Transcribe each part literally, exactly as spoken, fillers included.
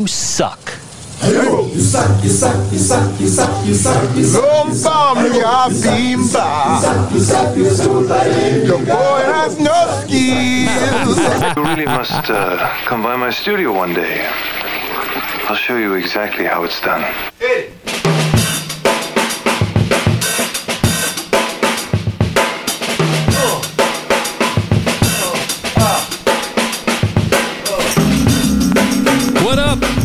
You suck. You suck, you suck, you suck, you suck, you suck, you suck, you suck, you suck, you suck, you suck, boy has no skills. You really must uh, come by my studio one day. I'll show you exactly how it's done. Hey.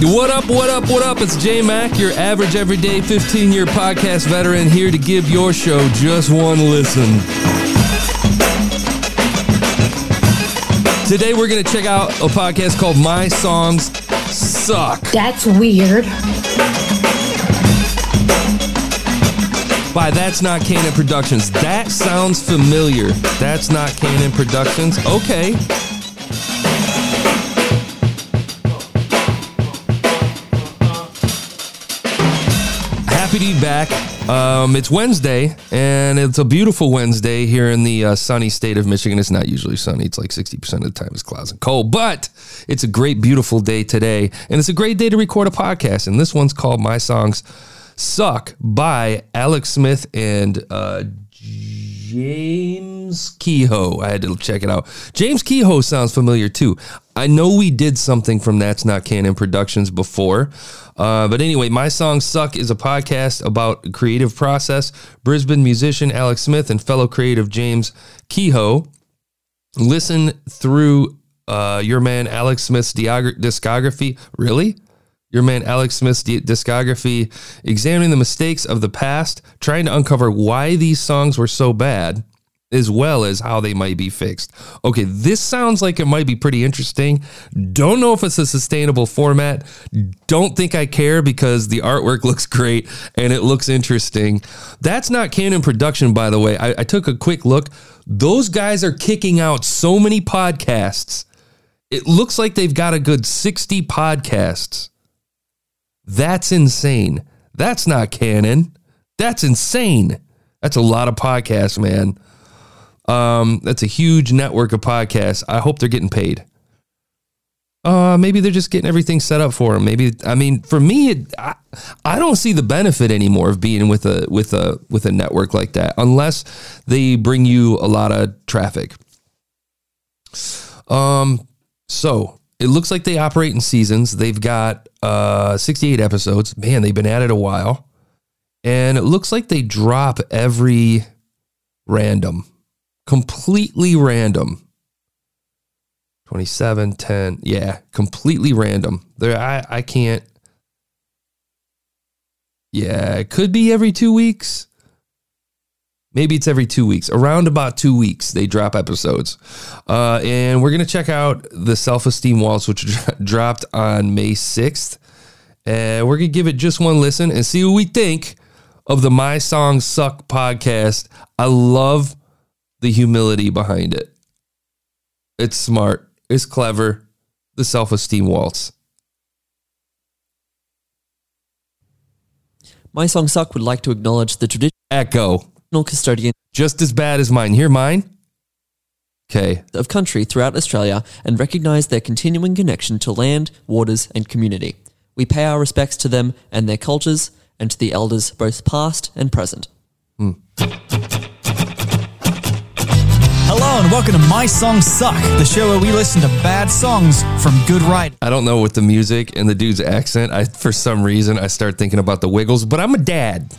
What up, what up, what up? It's Jay Mack, your average, everyday, fifteen-year podcast veteran here to give your show just one listen. Today we're going to check out a podcast called My Songs Suck. That's weird. By That's Not Canon Productions. That sounds familiar. That's Not Canon Productions. Okay. Back. Um, it's Wednesday, and it's a beautiful Wednesday here in the uh, sunny state of Michigan. It's not usually sunny. It's like sixty percent of the time it's clouds and cold, but it's a great, beautiful day today, and it's a great day to record a podcast, and this one's called My Songs Suck by Alex Smith and uh, James Keogh. I had to check it out. James Keogh sounds familiar, too. I know we did something from That's Not Canon Productions before, uh, but anyway, My Songs Suck is a podcast about creative process. Brisbane musician Alex Smith and fellow creative James Keogh listen through uh, your man Alex Smith's discography. Really? Your man Alex Smith's discography, examining the mistakes of the past, trying to uncover why these songs were so bad, as well as how they might be fixed. Okay, this sounds like it might be pretty interesting. Don't know if it's a sustainable format. Don't think I care because the artwork looks great and it looks interesting. That's Not Canon Production, by the way. I, I took a quick look. Those guys are kicking out so many podcasts. It looks like they've got a good sixty podcasts. That's insane. That's not canon. That's insane. That's a lot of podcasts, man. Um, that's a huge network of podcasts. I hope they're getting paid. Uh, maybe they're just getting everything set up for them. Maybe, I mean, for me, it, I, I don't see the benefit anymore of being with a, with a, with a network like that, unless they bring you a lot of traffic. Um, so it looks like they operate in seasons. They've got, uh, sixty-eight episodes, man, they've been at it a while, and it looks like they drop every random. Completely random. twenty-seven, ten. Yeah, completely random. There, I, I can't. Yeah, it could be every two weeks. Maybe it's every two weeks. Around about two weeks, they drop episodes. Uh, and we're going to check out the Self-Esteem Waltz, which dropped on May sixth. And we're going to give it just one listen and see what we think of the My Songs Suck podcast. I love the humility behind it. It's smart. It's clever. The Self-Esteem Waltz. My Songs Suck would like to acknowledge the traditional echo custodian, just as bad as mine. Hear mine? Okay. Of country throughout Australia and recognise their continuing connection to land, waters and community. We pay our respects to them and their cultures and to the elders both past and present. Hmm. Hello and welcome to My Songs Suck, the show where we listen to bad songs from good writing. I don't know, with the music and the dude's accent, I for some reason I start thinking about the Wiggles, but I'm a dad.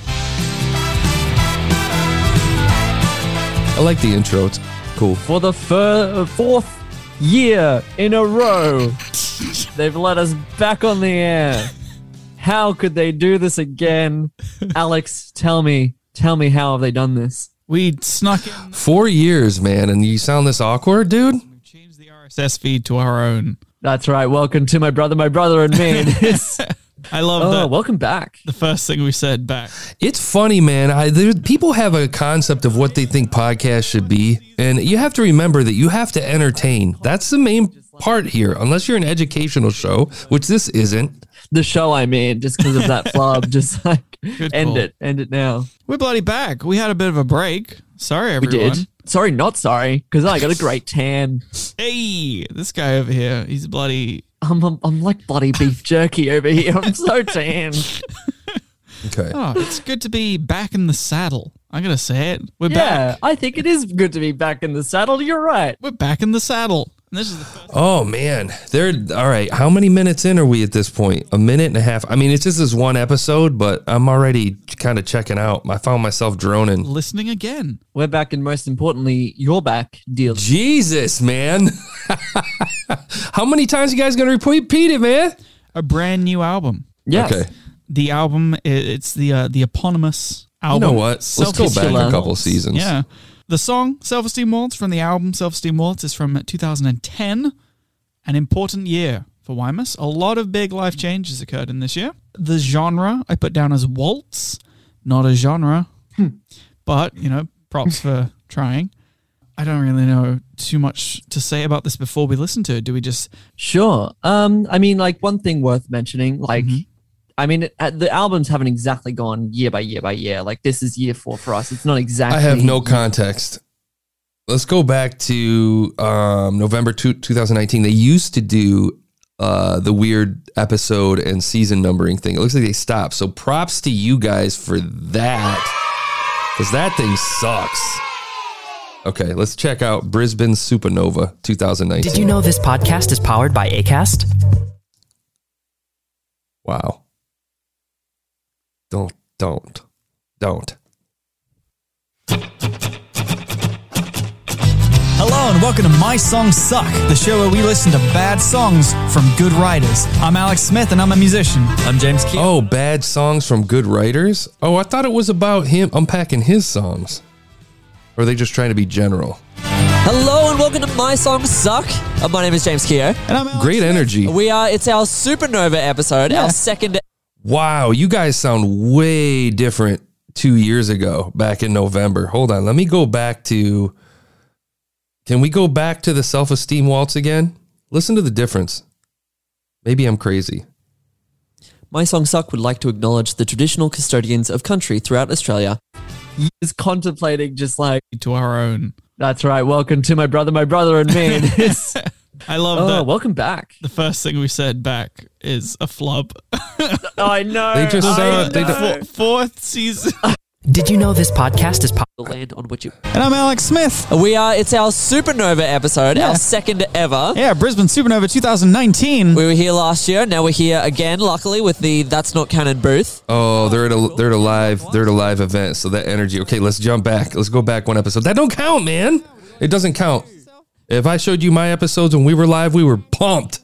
I like the intro, it's cool. For the fir- fourth year in a row, they've let us back on the air. How could they do this again? Alex, tell me, tell me how have they done this? We snuck in. Four years, man, and you sound this awkward, dude? We've changed the R S S feed to our own. That's right. Welcome to My Brother, My Brother, and Me. I love oh, that. Welcome back. The first thing we said back. It's funny, man. I, there, people have a concept of what they think podcasts should be, and you have to remember that you have to entertain. That's the main part here, unless you're an educational show, which this isn't. The show, I mean, just because of that flub, just like Good end call. it, end it now. We're bloody back. We had a bit of a break. Sorry, everyone. We did. Sorry, not sorry, because I got a great tan. Hey, this guy over here, he's bloody. I'm, I'm, I'm like bloody beef jerky over here. I'm so tan. Okay. Oh, it's good to be back in the saddle. I'm going to say it. We're yeah, back. I think it is good to be back in the saddle. You're right. We're back in the saddle. And this is the first oh, time. Man. They're, all right. How many minutes in are we at this point? A minute and a half. I mean, it's just this one episode, but I'm already kind of checking out. I found myself droning. Listening again. We're back, and most importantly, you're back, deal. Jesus, man. How many times you guys going to repeat it, man? A brand new album. Yes. Okay. The album, it's the uh, the eponymous album. You know what? Let's go back a couple seasons. Yeah. The song Self-Esteem Waltz from the album Self-Esteem Waltz is from two thousand ten, an important year for Wymus. A lot of big life changes occurred in this year. The genre I put down as waltz, not a genre, but, you know, props for trying. I don't really know too much to say about this before we listen to it. Do we just... Sure. Um, I mean, like, one thing worth mentioning, like... Mm-hmm. I mean, the albums haven't exactly gone year by year by year. Like, this is year four for us. It's not exactly... I have no context. Let's go back to um, November two thousand nineteen. They used to do uh, the weird episode and season numbering thing. It looks like they stopped. So props to you guys for that, because that thing sucks. Okay, let's check out Brisbane Supernova two thousand nineteen. Did you know this podcast is powered by Acast? Wow. Don't, don't, don't. Hello and welcome to My Songs Suck, the show where we listen to bad songs from good writers. I'm Alex Smith and I'm a musician. I'm James Keogh. Oh, bad songs from good writers? Oh, I thought it was about him unpacking his songs. Or are they just trying to be general? Hello and welcome to My Songs Suck. Uh, my name is James Keogh. And I'm Alex Great Smith. Energy. We are, it's our Supernova episode, yeah. Our second Wow, you guys sound way different two years ago, back in November. Hold on, let me go back to... Can we go back to the Self-Esteem Waltz again? Listen to the difference. Maybe I'm crazy. My Songs Suck would like to acknowledge the traditional custodians of country throughout Australia. Is contemplating just like... To our own. That's right, welcome to my brother, my brother and me. I love oh, that. Welcome back. The first thing we said back is a flub. I know. They just said they fourth, fourth season. Did you know this podcast is part of the land on which you... And I'm Alex Smith. We are, it's our Supernova episode, yeah. Our second ever. Yeah, Brisbane Supernova two thousand nineteen. We were here last year, now we're here again, luckily, with the That's Not Canon booth. Oh, they're at a, they're at a live, they're at a live event, so that energy. Okay, let's jump back. Let's go back one episode. That don't count, man. It doesn't count. If I showed you my episodes when we were live, we were pumped.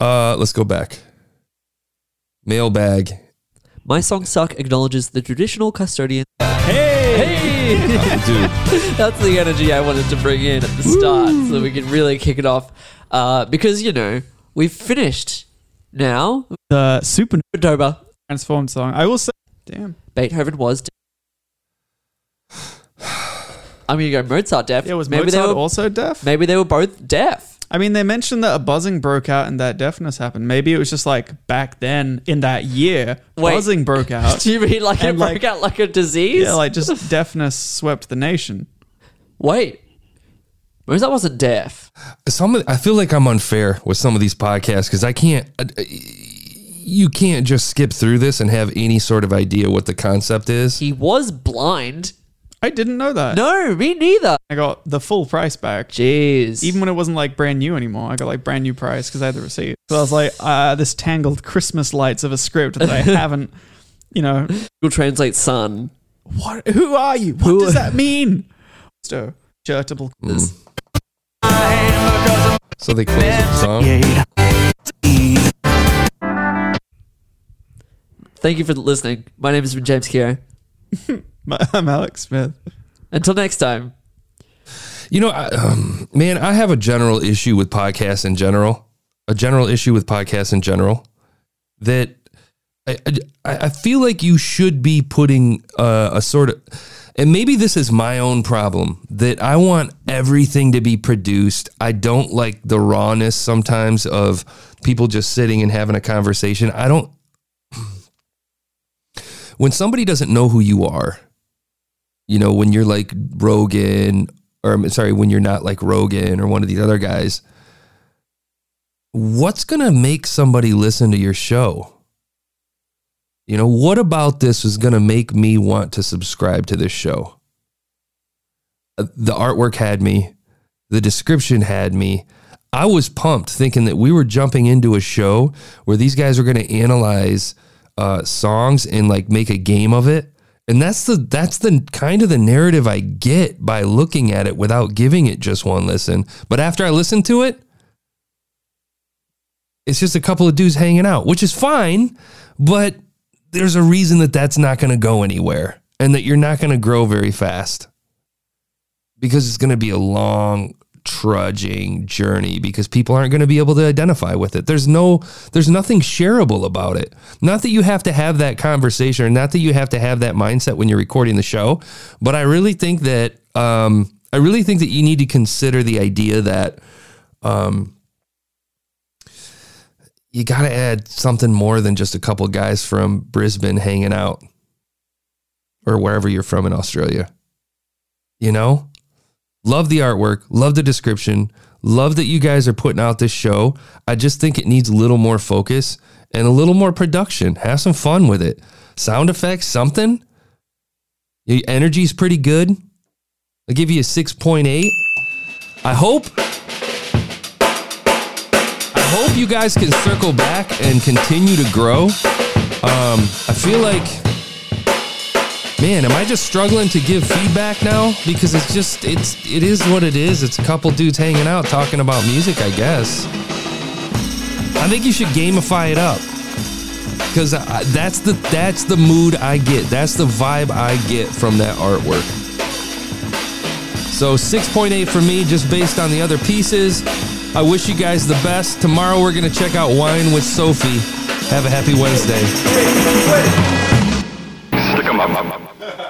Uh, let's go back. Mailbag. My Song Suck acknowledges the traditional custodian. Hey! Hey! Oh, that's the energy I wanted to bring in at the start. Woo. So we can really kick it off. Uh, because, you know, we've finished now. The Supernova transformed song. I will say, damn. Beethoven was... D- I'm going to go Mozart deaf. Yeah, was maybe Mozart they were, also deaf? Maybe they were both deaf. I mean, they mentioned that a buzzing broke out and that deafness happened. Maybe it was just like back then in that year, Wait, buzzing broke out. Do you mean like it broke like, out like a disease? Yeah, like just deafness swept the nation. Wait. Mozart wasn't deaf. Some of, I feel like I'm unfair with some of these podcasts because I can't... I, I, you can't just skip through this and have any sort of idea what the concept is. He was blind... I didn't know that. No, me neither. I got the full price back. Jeez. Even when it wasn't like brand new anymore, I got like brand new price because I had the receipt. So I was like, uh, this tangled Christmas lights of a script that I haven't, you know. You'll translate son. What? Who are you? What Who does that mean? So, charitable. Mm. So they close the song. Thank you for listening. My name is James Keogh. I'm Alex Smith. Until next time. You know, I, um, man, I have a general issue with podcasts in general, a general issue with podcasts in general that I, I, I feel like you should be putting uh, a sort of, and maybe this is my own problem, that I want everything to be produced. I don't like the rawness sometimes of people just sitting and having a conversation. I don't. When somebody doesn't know who you are, you know, when you're like Rogan, or I'm sorry, when you're not like Rogan or one of these other guys, what's going to make somebody listen to your show? You know, what about this is going to make me want to subscribe to this show? The artwork had me. The description had me. I was pumped thinking that we were jumping into a show where these guys are going to analyze uh, songs and like make a game of it. And that's the, that's the kind of the narrative I get by looking at it without giving it just one listen. But after I listen to it, it's just a couple of dudes hanging out, which is fine, but there's a reason that that's not going to go anywhere and that you're not going to grow very fast, because it's going to be a long trudging journey because people aren't going to be able to identify with it. There's no, there's nothing shareable about it. Not that you have to have that conversation, or not that you have to have that mindset when you're recording the show, but I really think that, um, I really think that you need to consider the idea that, um, you got to add something more than just a couple guys from Brisbane hanging out or wherever you're from in Australia, you know? Love the artwork, love the description, love that you guys are putting out this show. I just think it needs a little more focus and a little more production. Have some fun with it. Sound effects, something. Your energy's pretty good. I'll give you a six point eight. I hope, I hope you guys can circle back and continue to grow. Um, I feel like... Man, am I just struggling to give feedback now? Because it's just, it's, it is what it is. It's a couple dudes hanging out talking about music, I guess. I think you should gamify it up. Because that's the, that's the mood I get. That's the vibe I get from that artwork. So six point eight for me, just based on the other pieces. I wish you guys the best. Tomorrow we're going to check out Wine with Sophie. Have a happy Wednesday. Stick 'em up.